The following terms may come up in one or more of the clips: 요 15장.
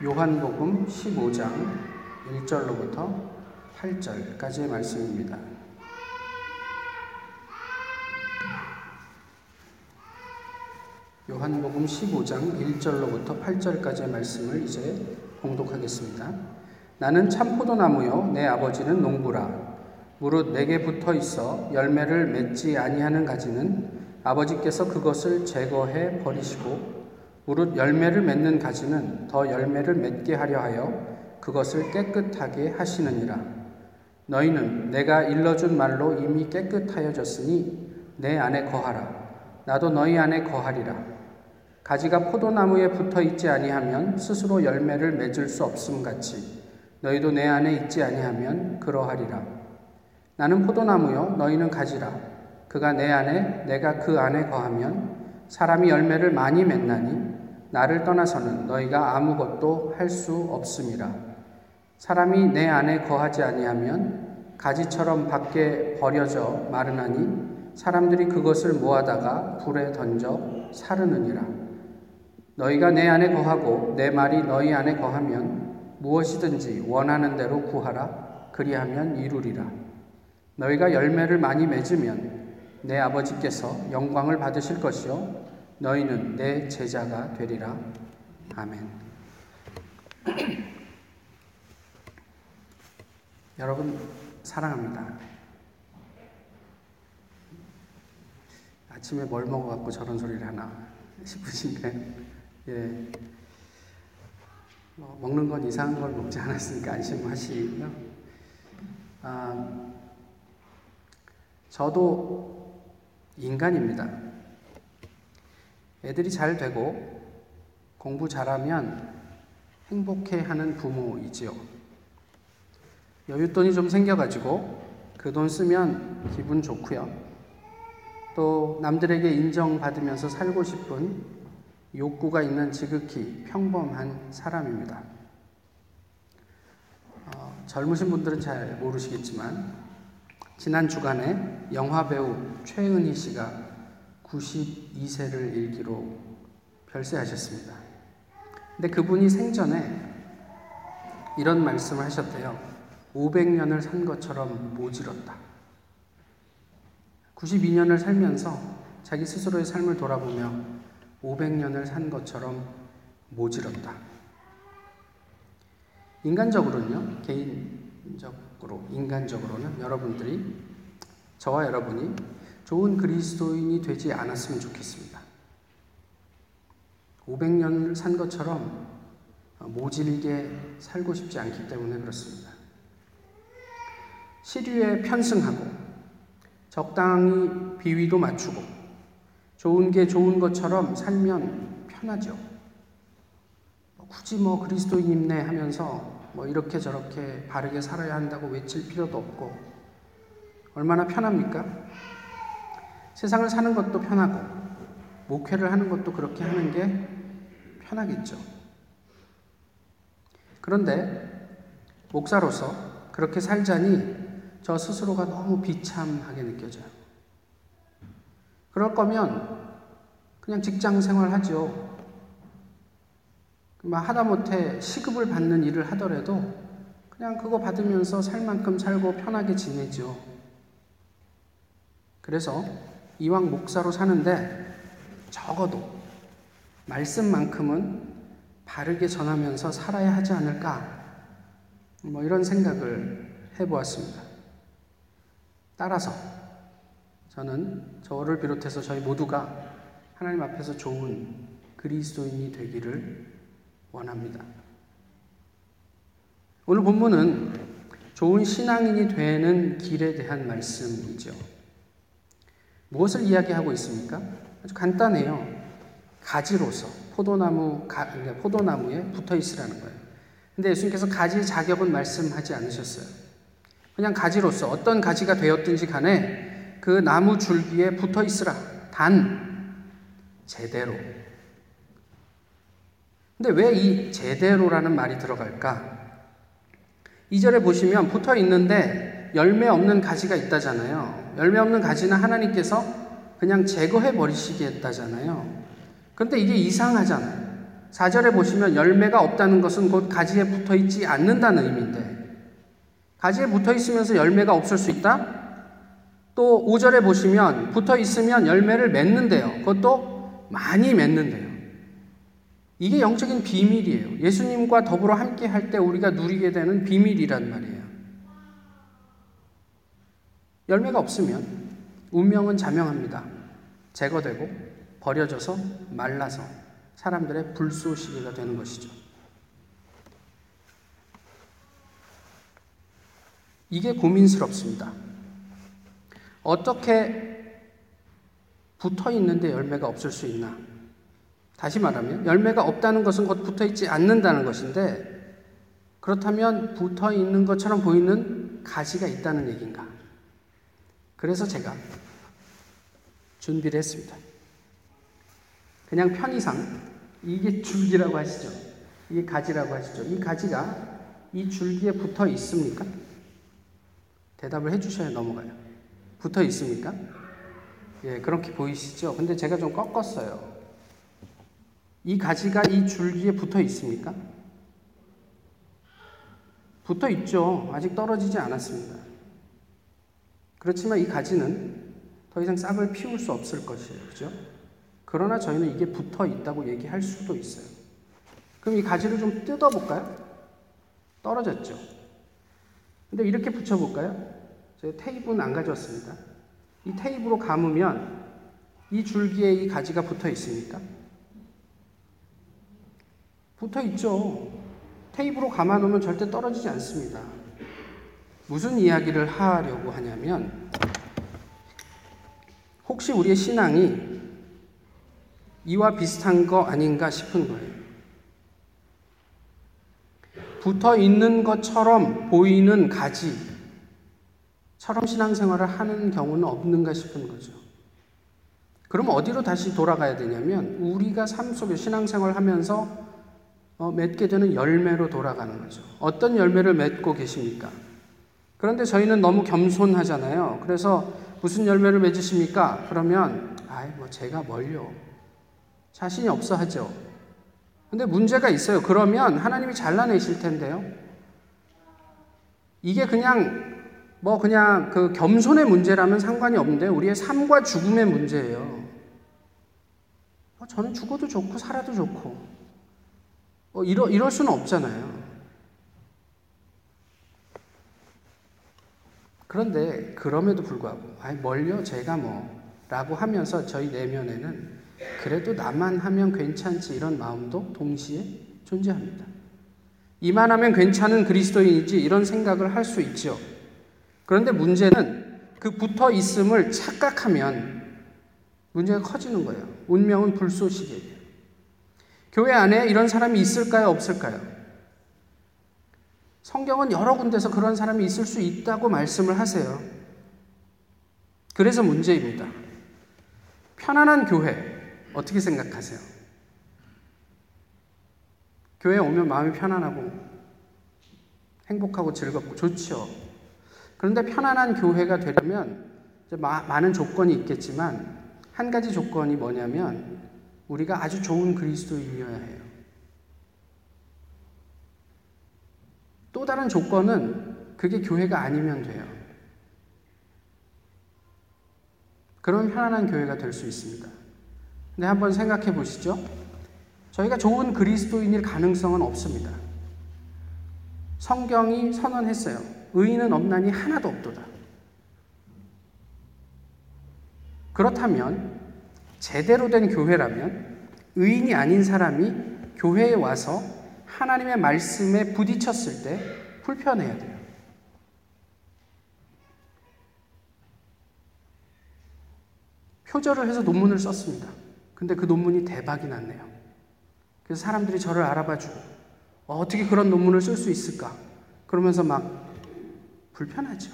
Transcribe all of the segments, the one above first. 요한복음 15장 1절로부터 8절까지의 말씀입니다. 요한복음 15장 1절로부터 8절까지의 말씀을 이제 봉독하겠습니다. 나는 참 포도나무요 내 아버지는 농부라. 무릇 내게 붙어 있어 열매를 맺지 아니하는 가지는 아버지께서 그것을 제거해 버리시고 무릇 열매를 맺는 가지는 더 열매를 맺게 하려 하여 그것을 깨끗하게 하시느니라. 너희는 내가 일러준 말로 이미 깨끗하여졌으니 내 안에 거하라. 나도 너희 안에 거하리라. 가지가 포도나무에 붙어 있지 아니하면 스스로 열매를 맺을 수 없음같이 너희도 내 안에 있지 아니하면 그러하리라. 나는 포도나무요 너희는 가지라. 그가 내 안에 내가 그 안에 거하면 사람이 열매를 많이 맺나니 나를 떠나서는 너희가 아무것도 할 수 없음이라. 사람이 내 안에 거하지 아니하면 가지처럼 밖에 버려져 마르나니 사람들이 그것을 모아다가 불에 던져 사르느니라. 너희가 내 안에 거하고 내 말이 너희 안에 거하면 무엇이든지 원하는 대로 구하라. 그리하면 이루리라. 너희가 열매를 많이 맺으면 내 아버지께서 영광을 받으실 것이요 너희는 내 제자가 되리라. 아멘. 여러분 사랑합니다. 아침에 뭘 먹어갖고 저런 소리를 하나 싶으신데 예, 먹는 건 이상한 걸 먹지 않았으니까 안심하시고요. 저도 인간입니다. 애들이 잘 되고 공부 잘하면 행복해하는 부모이지요. 여윳돈이 좀 생겨가지고 그 돈 쓰면 기분 좋고요. 또 남들에게 인정받으면서 살고 싶은 욕구가 있는 지극히 평범한 사람입니다. 젊으신 분들은 잘 모르시겠지만 지난 주간에 영화배우 최은희 씨가 92세를 일기로 별세하셨습니다. 근데 그분이 생전에 이런 말씀을 하셨대요. 500년을 산 것처럼 모질었다. 92년을 살면서 자기 스스로의 삶을 돌아보며 500년을 산 것처럼 모질었다. 인간적으로는요, 인간적으로는 여러분들이, 저와 여러분이 좋은 그리스도인이 되지 않았으면 좋겠습니다. 500년을 산 것처럼 모질게 살고 싶지 않기 때문에 그렇습니다. 시류에 편승하고 적당히 비위도 맞추고 좋은 게 좋은 것처럼 살면 편하죠. 굳이 그리스도인 입네 하면서 이렇게 저렇게 바르게 살아야 한다고 외칠 필요도 없고 얼마나 편합니까? 세상을 사는 것도 편하고 목회를 하는 것도 그렇게 하는 게 편하겠죠. 그런데 목사로서 그렇게 살자니 저 스스로가 너무 비참하게 느껴져요. 그럴 거면 그냥 직장 생활하죠. 하다못해 시급을 받는 일을 하더라도 그냥 그거 받으면서 살 만큼 살고 편하게 지내죠. 그래서 이왕 목사로 사는데 적어도 말씀만큼은 바르게 전하면서 살아야 하지 않을까 이런 생각을 해보았습니다. 따라서 저는 저를 비롯해서 저희 모두가 하나님 앞에서 좋은 그리스도인이 되기를 원합니다. 오늘 본문은 좋은 신앙인이 되는 길에 대한 말씀이죠. 무엇을 이야기하고 있습니까? 아주 간단해요. 가지로서 포도나무에 붙어 있으라는 거예요. 근데 예수님께서 가지 자격은 말씀하지 않으셨어요. 그냥 가지로서 어떤 가지가 되었든지 간에 그 나무 줄기에 붙어 있으라. 단 제대로. 근데 왜 이 제대로라는 말이 들어갈까? 2절에 보시면 붙어 있는데 열매 없는 가지가 있다잖아요. 열매 없는 가지는 하나님께서 그냥 제거해 버리시게 했다잖아요. 그런데 이게 이상하잖아요. 4절에 보시면 열매가 없다는 것은 곧 가지에 붙어있지 않는다는 의미인데, 가지에 붙어있으면서 열매가 없을 수 있다? 또 5절에 보시면 붙어있으면 열매를 맺는데요. 그것도 많이 맺는데요. 이게 영적인 비밀이에요. 예수님과 더불어 함께 할 때 우리가 누리게 되는 비밀이란 말이에요. 열매가 없으면 운명은 자명합니다. 제거되고 버려져서 말라서 사람들의 불쏘시개가 되는 것이죠. 이게 고민스럽습니다. 어떻게 붙어있는데 열매가 없을 수 있나? 다시 말하면 열매가 없다는 것은 곧 붙어있지 않는다는 것인데, 그렇다면 붙어있는 것처럼 보이는 가지가 있다는 얘기인가? 그래서 제가 준비를 했습니다. 그냥 편의상 이게 줄기라고 하시죠. 이게 가지라고 하시죠. 이 가지가 이 줄기에 붙어 있습니까? 대답을 해주셔야 넘어가요. 붙어 있습니까? 예, 그렇게 보이시죠? 근데 제가 좀 꺾었어요. 이 가지가 이 줄기에 붙어 있습니까? 붙어 있죠. 아직 떨어지지 않았습니다. 그렇지만 이 가지는 더 이상 싹을 피울 수 없을 것이에요. 그죠? 그러나 저희는 이게 붙어 있다고 얘기할 수도 있어요. 그럼 이 가지를 좀 뜯어볼까요? 떨어졌죠. 근데 이렇게 붙여볼까요? 제가 테이프는 안 가져왔습니다. 이 테이프로 감으면 이 줄기에 이 가지가 붙어 있습니까? 붙어 있죠. 테이프로 감아놓으면 절대 떨어지지 않습니다. 무슨 이야기를 하려고 하냐면, 혹시 우리의 신앙이 이와 비슷한 거 아닌가 싶은 거예요. 붙어 있는 것처럼 보이는 가지처럼 신앙생활을 하는 경우는 없는가 싶은 거죠. 그럼 어디로 다시 돌아가야 되냐면 우리가 삶 속에 신앙생활을 하면서 맺게 되는 열매로 돌아가는 거죠. 어떤 열매를 맺고 계십니까? 그런데 저희는 너무 겸손하잖아요. 그래서 무슨 열매를 맺으십니까? 그러면 제가 뭘요? 자신이 없어 하죠. 근데 문제가 있어요. 그러면 하나님이 잘라내실 텐데요. 이게 그냥 그 겸손의 문제라면 상관이 없는데 우리의 삶과 죽음의 문제예요. 저는 죽어도 좋고 살아도 좋고 이럴 수는 없잖아요. 그런데 그럼에도 불구하고 뭘요? 제가 라고 하면서 저희 내면에는 그래도 나만 하면 괜찮지 이런 마음도 동시에 존재합니다. 이만 하면 괜찮은 그리스도인이지 이런 생각을 할 수 있죠. 그런데 문제는 그 붙어있음을 착각하면 문제가 커지는 거예요. 운명은 불쏘시개예요. 교회 안에 이런 사람이 있을까요? 없을까요? 성경은 여러 군데서 그런 사람이 있을 수 있다고 말씀을 하세요. 그래서 문제입니다. 편안한 교회 어떻게 생각하세요? 교회에 오면 마음이 편안하고 행복하고 즐겁고 좋죠. 그런데 편안한 교회가 되려면 이제 많은 조건이 있겠지만 한 가지 조건이 뭐냐면 우리가 아주 좋은 그리스도인이어야 해요. 또 다른 조건은 그게 교회가 아니면 돼요. 그러면 편안한 교회가 될 수 있습니다. 근데 한번 생각해 보시죠. 저희가 좋은 그리스도인일 가능성은 없습니다. 성경이 선언했어요. 의인은 없나니 하나도 없도다. 그렇다면 제대로 된 교회라면 의인이 아닌 사람이 교회에 와서 하나님의 말씀에 부딪혔을 때 불편해야 돼요. 표절을 해서 논문을 썼습니다. 근데 그 논문이 대박이 났네요. 그래서 사람들이 저를 알아봐주고 어떻게 그런 논문을 쓸 수 있을까? 그러면서 막 불편하죠.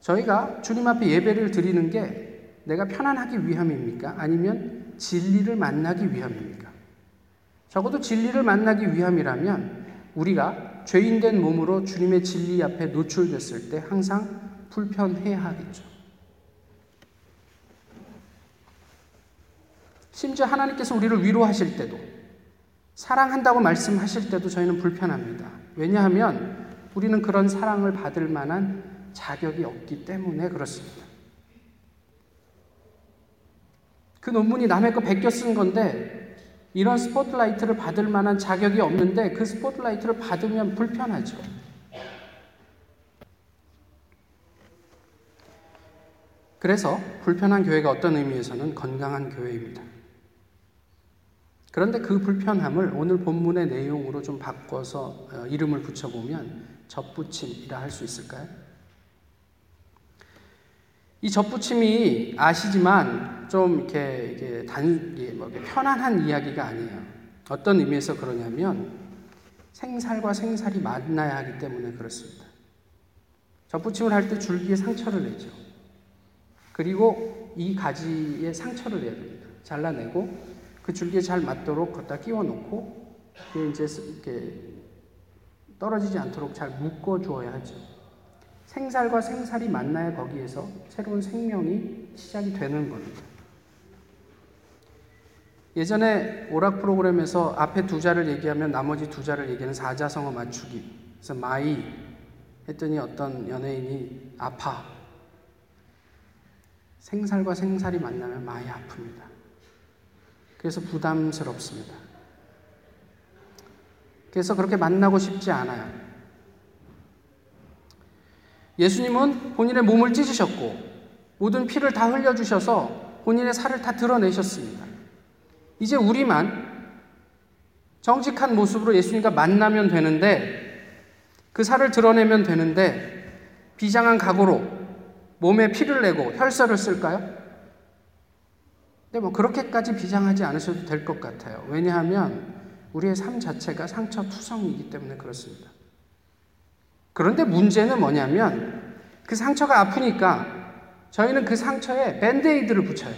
저희가 주님 앞에 예배를 드리는 게 내가 편안하기 위함입니까? 아니면 진리를 만나기 위함입니까? 적어도 진리를 만나기 위함이라면 우리가 죄인된 몸으로 주님의 진리 앞에 노출됐을 때 항상 불편해야 하겠죠. 심지어 하나님께서 우리를 위로하실 때도, 사랑한다고 말씀하실 때도 저희는 불편합니다. 왜냐하면 우리는 그런 사랑을 받을 만한 자격이 없기 때문에 그렇습니다. 그 논문이 남의 거 베껴 쓴 건데 이런 스포트라이트를 받을 만한 자격이 없는데 그 스포트라이트를 받으면 불편하죠. 그래서 불편한 교회가 어떤 의미에서는 건강한 교회입니다. 그런데 그 불편함을 오늘 본문의 내용으로 좀 바꿔서 이름을 붙여보면 접붙임이라 할 수 있을까요? 이 접붙임이 아시지만 좀 이렇게 편안한 이야기가 아니에요. 어떤 의미에서 그러냐면 생살과 생살이 만나야 하기 때문에 그렇습니다. 접붙임을 할 때 줄기에 상처를 내죠. 그리고 이 가지에 상처를 내야 됩니다. 잘라내고 그 줄기에 잘 맞도록 걷다 끼워 놓고 그게 이제 이렇게 떨어지지 않도록 잘 묶어 주어야 하죠. 생살과 생살이 만나야 거기에서 새로운 생명이 시작이 되는 겁니다. 예전에 오락 프로그램에서 앞에 두 자를 얘기하면 나머지 두 자를 얘기하는 사자성어 맞추기. 그래서 마이 했더니 어떤 연예인이 아파. 생살과 생살이 만나면 많이 아픕니다. 그래서 부담스럽습니다. 그래서 그렇게 만나고 싶지 않아요. 예수님은 본인의 몸을 찢으셨고 모든 피를 다 흘려주셔서 본인의 살을 다 드러내셨습니다. 이제 우리만 정직한 모습으로 예수님과 만나면 되는데, 그 살을 드러내면 되는데 비장한 각오로 몸에 피를 내고 혈서를 쓸까요? 근데 뭐 그렇게까지 비장하지 않으셔도 될 것 같아요. 왜냐하면 우리의 삶 자체가 상처투성이기 때문에 그렇습니다. 그런데 문제는 뭐냐면 그 상처가 아프니까 저희는 그 상처에 밴드에이드를 붙여요.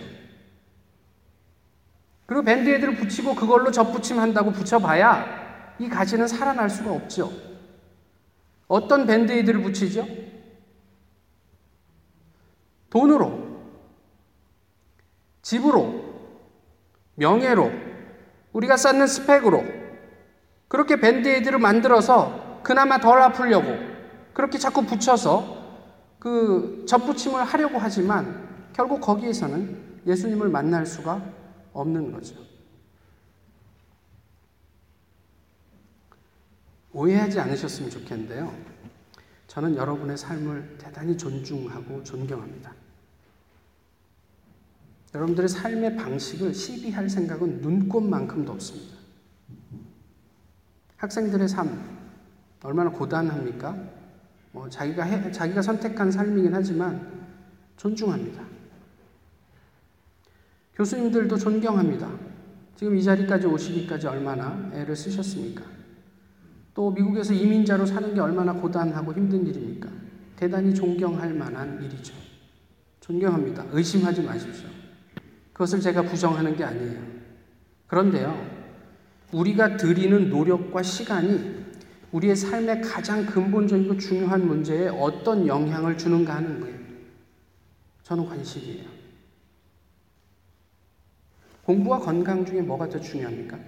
그리고 밴드에이드를 붙이고 그걸로 접붙임한다고 붙여봐야 이 가지는 살아날 수가 없죠. 어떤 밴드에이드를 붙이죠? 돈으로, 집으로, 명예로, 우리가 쌓는 스펙으로 그렇게 밴드에이드를 만들어서 그나마 덜 아프려고 그렇게 자꾸 붙여서 그 접붙임을 하려고 하지만 결국 거기에서는 예수님을 만날 수가 없는 거죠. 오해하지 않으셨으면 좋겠는데요. 저는 여러분의 삶을 대단히 존중하고 존경합니다. 여러분들의 삶의 방식을 시비할 생각은 눈꼽만큼도 없습니다. 학생들의 삶, 얼마나 고단합니까? 자기가 선택한 삶이긴 하지만 존중합니다. 교수님들도 존경합니다. 지금 이 자리까지 오시기까지 얼마나 애를 쓰셨습니까? 또 미국에서 이민자로 사는 게 얼마나 고단하고 힘든 일입니까? 대단히 존경할 만한 일이죠. 존경합니다. 의심하지 마십시오. 그것을 제가 부정하는 게 아니에요. 그런데요, 우리가 들이는 노력과 시간이 우리의 삶의 가장 근본적이고 중요한 문제에 어떤 영향을 주는가 하는 거예요. 저는 관심이에요. 공부와 건강 중에 뭐가 더 중요합니까?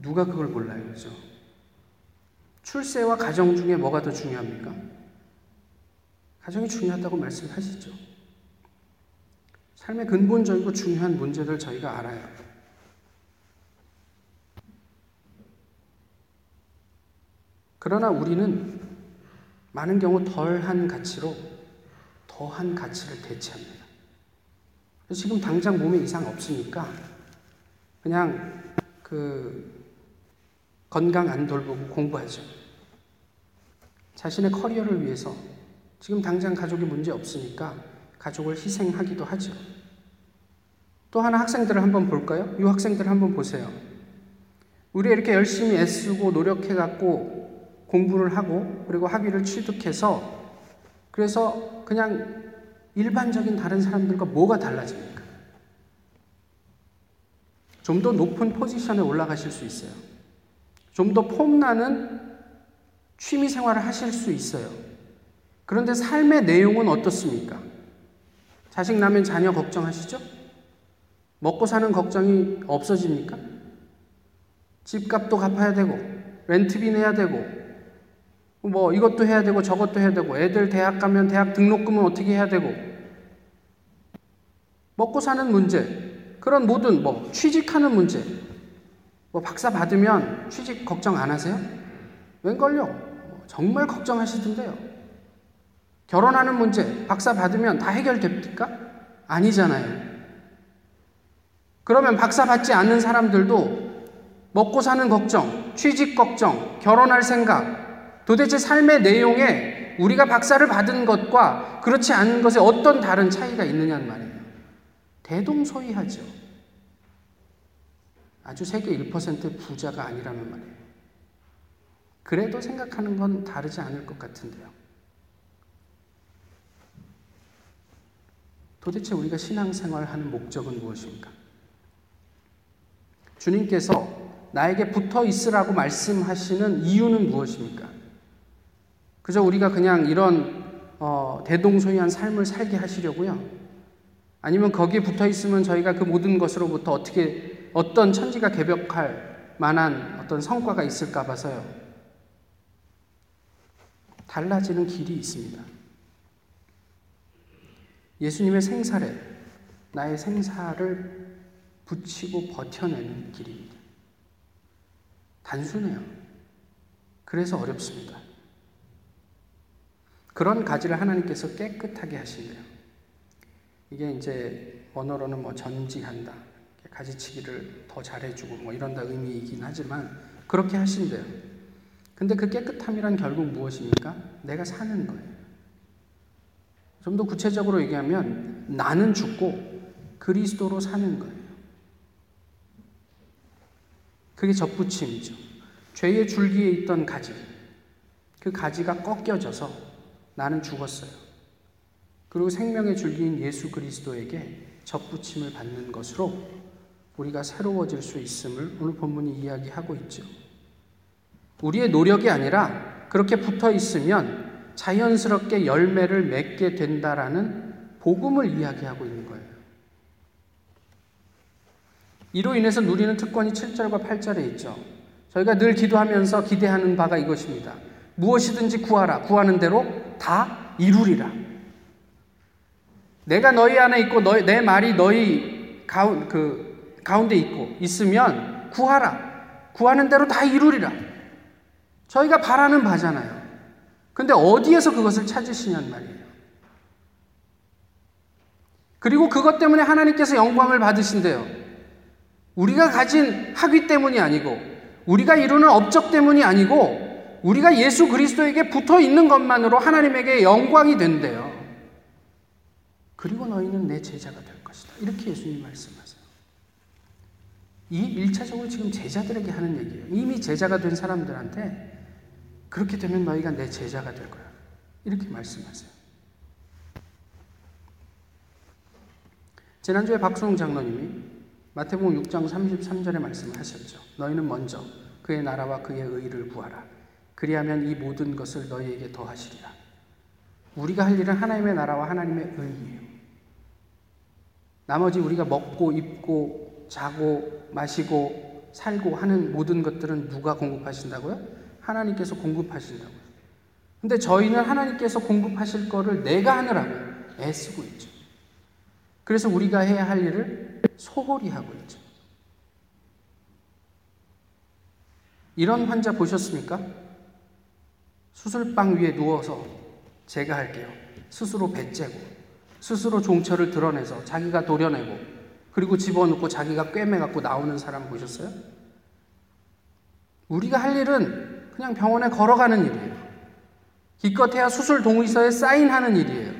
누가 그걸 몰라요, 그죠? 출세와 가정 중에 뭐가 더 중요합니까? 가정이 중요하다고 말씀하시죠. 삶의 근본적이고 중요한 문제들 저희가 알아야 합니다. 그러나 우리는 많은 경우 덜한 가치로 더한 가치를 대체합니다. 그래서 지금 당장 몸에 이상 없으니까 그냥 건강 안 돌보고 공부하죠. 자신의 커리어를 위해서 지금 당장 가족이 문제 없으니까 가족을 희생하기도 하죠. 또 하나 학생들을 한번 볼까요? 이 학생들을 한번 보세요. 우리가 이렇게 열심히 애쓰고 노력해갖고 공부를 하고 그리고 학위를 취득해서 그래서 그냥 일반적인 다른 사람들과 뭐가 달라집니까? 좀 더 높은 포지션에 올라가실 수 있어요. 좀 더 폼나는 취미생활을 하실 수 있어요. 그런데 삶의 내용은 어떻습니까? 자식 낳으면 자녀 걱정하시죠? 먹고 사는 걱정이 없어집니까? 집값도 갚아야 되고 렌트비 내야 되고 뭐 이것도 해야 되고 저것도 해야 되고 애들 대학 가면 대학 등록금은 어떻게 해야 되고 먹고 사는 문제, 그런 모든 뭐 취직하는 문제, 뭐 박사 받으면 취직 걱정 안 하세요? 웬걸요? 정말 걱정하시던데요. 결혼하는 문제, 박사 받으면 다 해결됩니까? 아니잖아요. 그러면 박사 받지 않는 사람들도 먹고 사는 걱정, 취직 걱정, 결혼할 생각, 도대체 삶의 내용에 우리가 박사를 받은 것과 그렇지 않은 것에 어떤 다른 차이가 있느냐는 말이에요. 대동소이하죠. 아주 세계 1% 부자가 아니라는 말이에요. 그래도 생각하는 건 다르지 않을 것 같은데요. 도대체 우리가 신앙생활하는 목적은 무엇입니까? 주님께서 나에게 붙어 있으라고 말씀하시는 이유는 무엇입니까? 그저 우리가 그냥 이런 대동소이한 삶을 살게 하시려고요? 아니면 거기에 붙어 있으면 저희가 그 모든 것으로부터 어떻게 어떤 천지가 개벽할 만한 어떤 성과가 있을까 봐서요? 달라지는 길이 있습니다. 예수님의 생사래, 나의 생사를 붙이고 버텨내는 길입니다. 단순해요. 그래서 어렵습니다. 그런 가지를 하나님께서 깨끗하게 하시네요. 이게 이제 언어로는 뭐 전지한다, 가지치기를 더 잘해주고 뭐 이런다 의미이긴 하지만 그렇게 하신대요. 근데 그 깨끗함이란 결국 무엇입니까? 내가 사는 거예요. 좀 더 구체적으로 얘기하면 나는 죽고 그리스도로 사는 거예요. 그게 접붙임이죠. 죄의 줄기에 있던 가지, 그 가지가 꺾여져서 나는 죽었어요. 그리고 생명의 줄기인 예수 그리스도에게 접붙임을 받는 것으로 우리가 새로워질 수 있음을 오늘 본문이 이야기하고 있죠. 우리의 노력이 아니라 그렇게 붙어 있으면 자연스럽게 열매를 맺게 된다라는 복음을 이야기하고 있는 거예요. 이로 인해서 누리는 특권이 7절과 8절에 있죠. 저희가 늘 기도하면서 기대하는 바가 이것입니다. 무엇이든지 구하라. 구하는 대로 다 이루리라. 내가 너희 안에 있고 내 말이 너희 가운데 있고 있으면 구하라. 구하는 대로 다 이루리라. 저희가 바라는 바잖아요. 근데 어디에서 그것을 찾으시냐는 말이에요. 그리고 그것 때문에 하나님께서 영광을 받으신대요. 우리가 가진 학위 때문이 아니고 우리가 이루는 업적 때문이 아니고 우리가 예수 그리스도에게 붙어 있는 것만으로 하나님에게 영광이 된대요. 그리고 너희는 내 제자가 될 것이다. 이렇게 예수님 말씀하세요. 이 일차적으로 지금 제자들에게 하는 얘기예요. 이미 제자가 된 사람들한테 그렇게 되면 너희가 내 제자가 될 거야. 이렇게 말씀하세요. 지난주에 박수홍 장로님이 마태복음 6장 33절의 말씀을 하셨죠. 너희는 먼저 그의 나라와 그의 의의를 구하라. 그리하면 이 모든 것을 너희에게 더하시리라. 우리가 할 일은 하나님의 나라와 하나님의 의의예요. 나머지 우리가 먹고 입고 자고 마시고 살고 하는 모든 것들은 누가 공급하신다고요? 하나님께서 공급하신다고요. 근데 저희는 하나님께서 공급하실 거를 내가 하느라고 애쓰고 있죠. 그래서 우리가 해야 할 일을 소홀히 하고 있죠. 이런 환자 보셨습니까? 수술방 위에 누워서 제가 할게요. 스스로 배째고 스스로 종철을 드러내서 자기가 도려내고 그리고 집어넣고 자기가 꿰매갖고 나오는 사람 보셨어요? 우리가 할 일은 그냥 병원에 걸어가는 일이에요. 기껏해야 수술 동의서에 사인하는 일이에요.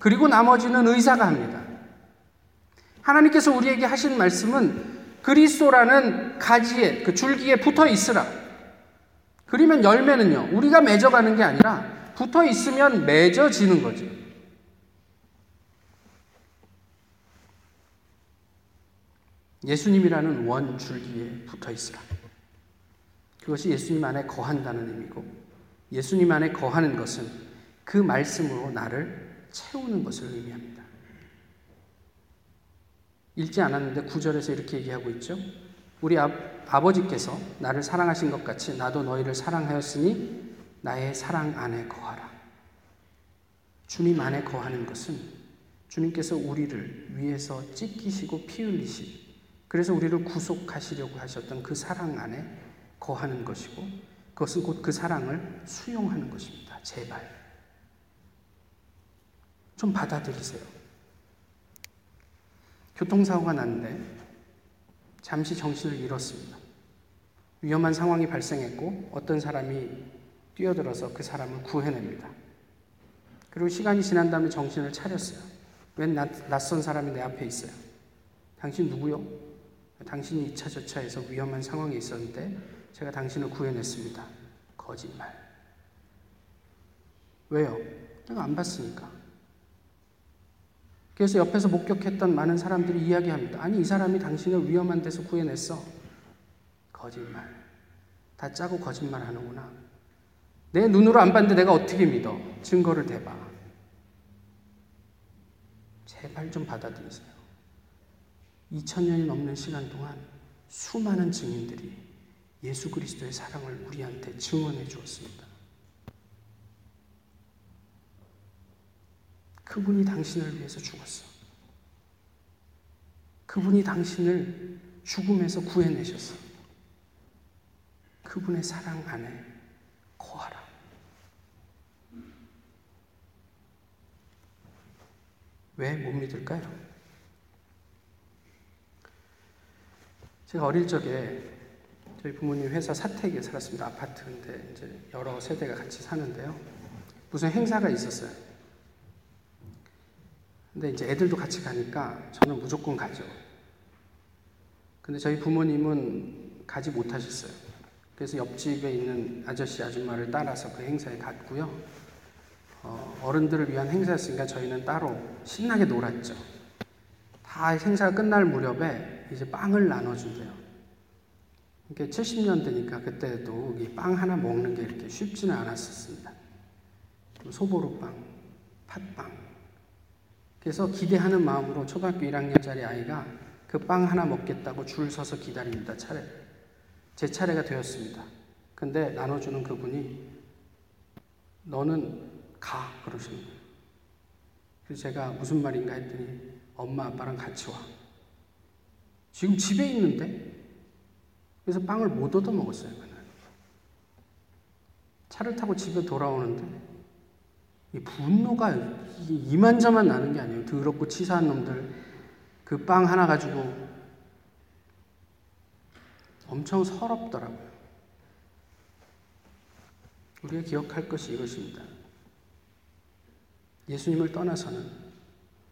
그리고 나머지는 의사가 합니다. 하나님께서 우리에게 하신 말씀은 그리스도라는 가지에, 그 줄기에 붙어 있으라. 그러면 열매는요, 우리가 맺어가는 게 아니라 붙어 있으면 맺어지는 거죠. 예수님이라는 원 줄기에 붙어 있으라. 그것이 예수님 안에 거한다는 의미고, 예수님 안에 거하는 것은 그 말씀으로 나를 채우는 것을 의미합니다. 읽지 않았는데 9절에서 이렇게 얘기하고 있죠. 우리 아버지께서 나를 사랑하신 것 같이 나도 너희를 사랑하였으니 나의 사랑 안에 거하라. 주님 안에 거하는 것은 주님께서 우리를 위해서 찢기시고 피 흘리신, 그래서 우리를 구속하시려고 하셨던 그 사랑 안에 거하는 것이고, 그것은 곧 그 사랑을 수용하는 것입니다. 제발 좀 받아들이세요. 교통사고가 났는데 잠시 정신을 잃었습니다. 위험한 상황이 발생했고 어떤 사람이 뛰어들어서 그 사람을 구해냅니다. 그리고 시간이 지난 다음에 정신을 차렸어요. 웬 낯선 사람이 내 앞에 있어요. 당신 누구요? 당신이 이차저차해서 위험한 상황에 있었는데 제가 당신을 구해냈습니다. 거짓말. 왜요? 내가 안 봤으니까. 그래서 옆에서 목격했던 많은 사람들이 이야기합니다. 아니, 이 사람이 당신을 위험한 데서 구해냈어. 거짓말. 다 짜고 거짓말하는구나. 내 눈으로 안 봤는데 내가 어떻게 믿어? 증거를 대봐. 제발 좀 받아들이세요. 2000년이 넘는 시간 동안 수많은 증인들이 예수 그리스도의 사랑을 우리한테 증언해 주었습니다. 그분이 당신을 위해서 죽었어. 그분이 당신을 죽음에서 구해내셨어. 그분의 사랑 안에 거하라. 왜 못 믿을까요? 제가 어릴 적에 저희 부모님 회사 사택에 살았습니다. 아파트인데 이제 여러 세대가 같이 사는데요. 무슨 행사가 있었어요. 근데 이제 애들도 같이 가니까 저는 무조건 가죠. 근데 저희 부모님은 가지 못하셨어요. 그래서 옆집에 있는 아저씨, 아줌마를 따라서 그 행사에 갔고요. 어른들을 위한 행사였으니까 저희는 따로 신나게 놀았죠. 다 행사가 끝날 무렵에 이제 빵을 나눠준대요. 이게 70년대니까 그때도 이 빵 하나 먹는 게 이렇게 쉽지는 않았었습니다. 소보루빵, 팥빵. 그래서 기대하는 마음으로 초등학교 1학년짜리 아이가 그 빵 하나 먹겠다고 줄 서서 기다립니다. 차례. 제 차례가 되었습니다. 근데 나눠주는 그분이 너는 가 그러시는 거예요. 그래서 제가 무슨 말인가 했더니 엄마 아빠랑 같이 와. 지금 집에 있는데? 그래서 빵을 못 얻어먹었어요. 그날. 차를 타고 집에 돌아오는데 이 분노가 이만저만 나는 게 아니에요. 더럽고 치사한 놈들, 그 빵 하나 가지고 엄청 서럽더라고요. 우리가 기억할 것이 이것입니다. 예수님을 떠나서는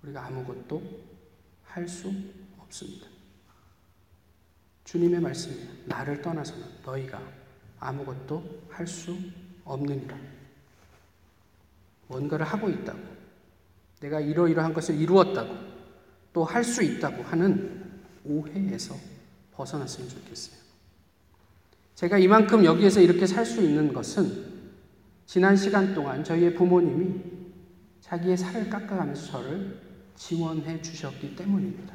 우리가 아무것도 할 수 없습니다. 주님의 말씀이에요. 나를 떠나서는 너희가 아무것도 할 수 없느니라. 뭔가를 하고 있다고, 내가 이러이러한 것을 이루었다고, 또 할 수 있다고 하는 오해에서 벗어났으면 좋겠어요. 제가 이만큼 여기에서 이렇게 살 수 있는 것은 지난 시간 동안 저희의 부모님이 자기의 살을 깎아가면서 저를 지원해 주셨기 때문입니다.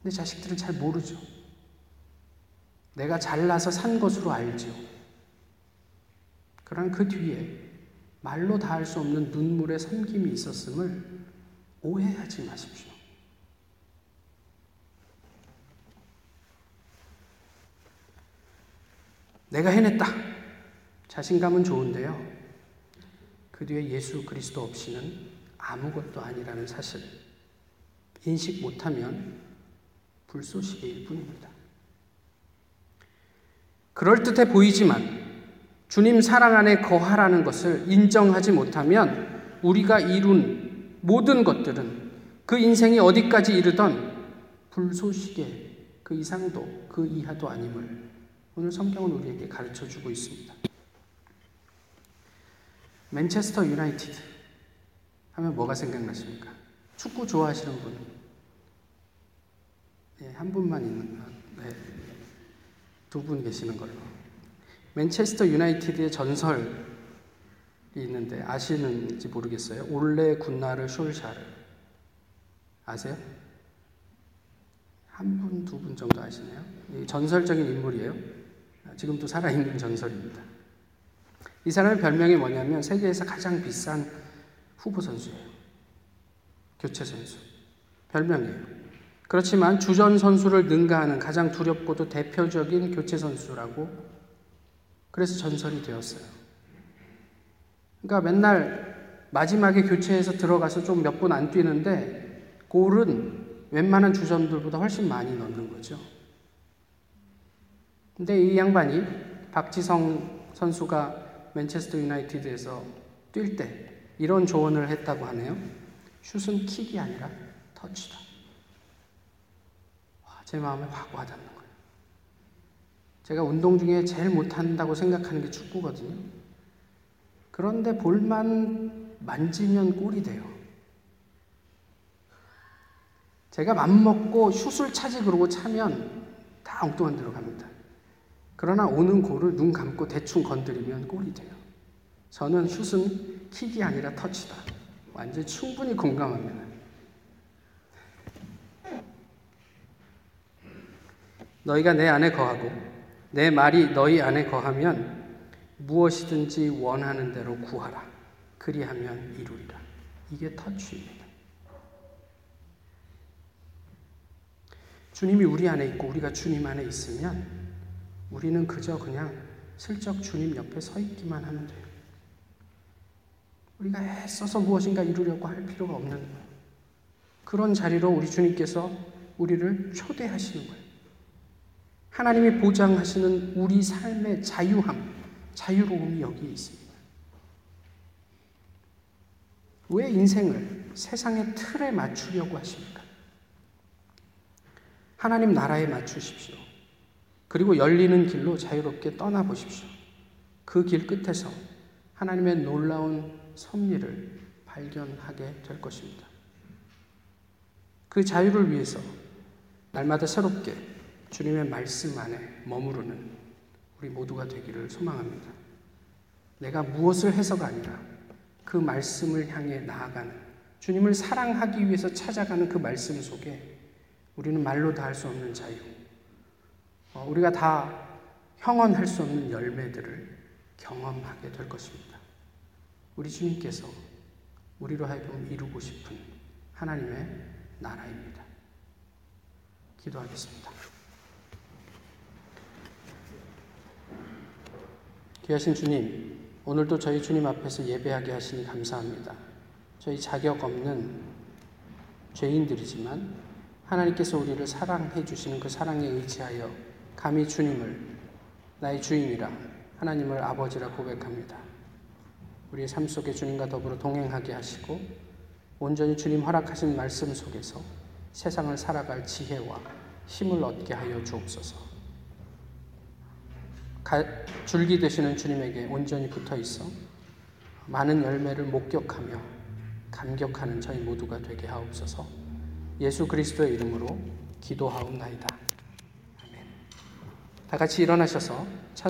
근데 자식들은 잘 모르죠. 내가 잘나서 산 것으로 알죠. 그러나 그 뒤에 말로 다 할 수 없는 눈물의 삼김이 있었음을 오해하지 마십시오. 내가 해냈다. 자신감은 좋은데요. 그 뒤에 예수 그리스도 없이는 아무것도 아니라는 사실, 인식 못하면 불쏘시개일 뿐입니다. 그럴듯해 보이지만 주님 사랑 안에 거하라는 것을 인정하지 못하면 우리가 이룬 모든 것들은 그 인생이 어디까지 이르던 불쏘시개 그 이상도 그 이하도 아님을 오늘 성경은 우리에게 가르쳐주고 있습니다. 맨체스터 유나이티드 하면 뭐가 생각나십니까? 축구 좋아하시는 분? 네, 한 분만 있는, 네, 두 분 계시는 걸로. 맨체스터 유나이티드의 전설이 있는데 아시는지 모르겠어요. 올레 군나르 숄샤르. 아세요? 한 분, 두 분 정도 아시나요? 전설적인 인물이에요. 지금도 살아있는 전설입니다. 이 사람의 별명이 뭐냐면 세계에서 가장 비싼 후보 선수예요. 교체 선수. 별명이에요. 그렇지만 주전 선수를 능가하는 가장 두렵고도 대표적인 교체 선수라고 그래서 전설이 되었어요. 그러니까 맨날 마지막에 교체해서 들어가서 좀 몇 분 안 뛰는데 골은 웬만한 주전들보다 훨씬 많이 넣는 거죠. 근데 이 양반이 박지성 선수가 맨체스터 유나이티드에서 뛸 때 이런 조언을 했다고 하네요. 슛은 킥이 아니라 터치다. 와, 제 마음에 확 와닿는 거예요. 제가 운동 중에 제일 못한다고 생각하는 게 축구거든요. 그런데 볼만 만지면 골이 돼요. 제가 맘먹고 슛을 차지 그러고 차면 다 엉뚱한 데로 갑니다. 그러나 오는 골을 눈 감고 대충 건드리면 골이 돼요. 저는 슛은 킥이 아니라 터치다. 완전히 충분히 공감합니다. 너희가 내 안에 거하고 내 말이 너희 안에 거하면 무엇이든지 원하는 대로 구하라. 그리하면 이루리라. 이게 터치입니다. 주님이 우리 안에 있고 우리가 주님 안에 있으면 우리는 그저 그냥 슬쩍 주님 옆에 서 있기만 하면 돼요. 우리가 애써서 무엇인가 이루려고 할 필요가 없는 거예요. 그런 자리로 우리 주님께서 우리를 초대하시는 거예요. 하나님이 보장하시는 우리 삶의 자유함, 자유로움이 여기에 있습니다. 왜 인생을 세상의 틀에 맞추려고 하십니까? 하나님 나라에 맞추십시오. 그리고 열리는 길로 자유롭게 떠나보십시오. 그 길 끝에서 하나님의 놀라운 섭리를 발견하게 될 것입니다. 그 자유를 위해서 날마다 새롭게 주님의 말씀 안에 머무르는 우리 모두가 되기를 소망합니다. 내가 무엇을 해서가 아니라 그 말씀을 향해 나아가는, 주님을 사랑하기 위해서 찾아가는 그 말씀 속에 우리는 말로 다 할 수 없는 자유, 우리가 다 형언할 수 없는 열매들을 경험하게 될 것입니다. 우리 주님께서 우리로 하여금 이루고 싶은 하나님의 나라입니다. 기도하겠습니다. 귀하신 주님, 오늘도 저희 주님 앞에서 예배하게 하시니 감사합니다. 저희 자격 없는 죄인들이지만 하나님께서 우리를 사랑해 주시는 그 사랑에 의지하여 감히 주님을 나의 주인이라, 하나님을 아버지라 고백합니다. 우리의 삶 속에 주님과 더불어 동행하게 하시고 온전히 주님 허락하신 말씀 속에서 세상을 살아갈 지혜와 힘을 얻게 하여 주옵소서. 줄기 되시는 주님에게 온전히 붙어있어 많은 열매를 목격하며 감격하는 저희 모두가 되게 하옵소서. 예수 그리스도의 이름으로 기도하옵나이다. 아멘. 다 같이 일어나셔서 찬송합니다.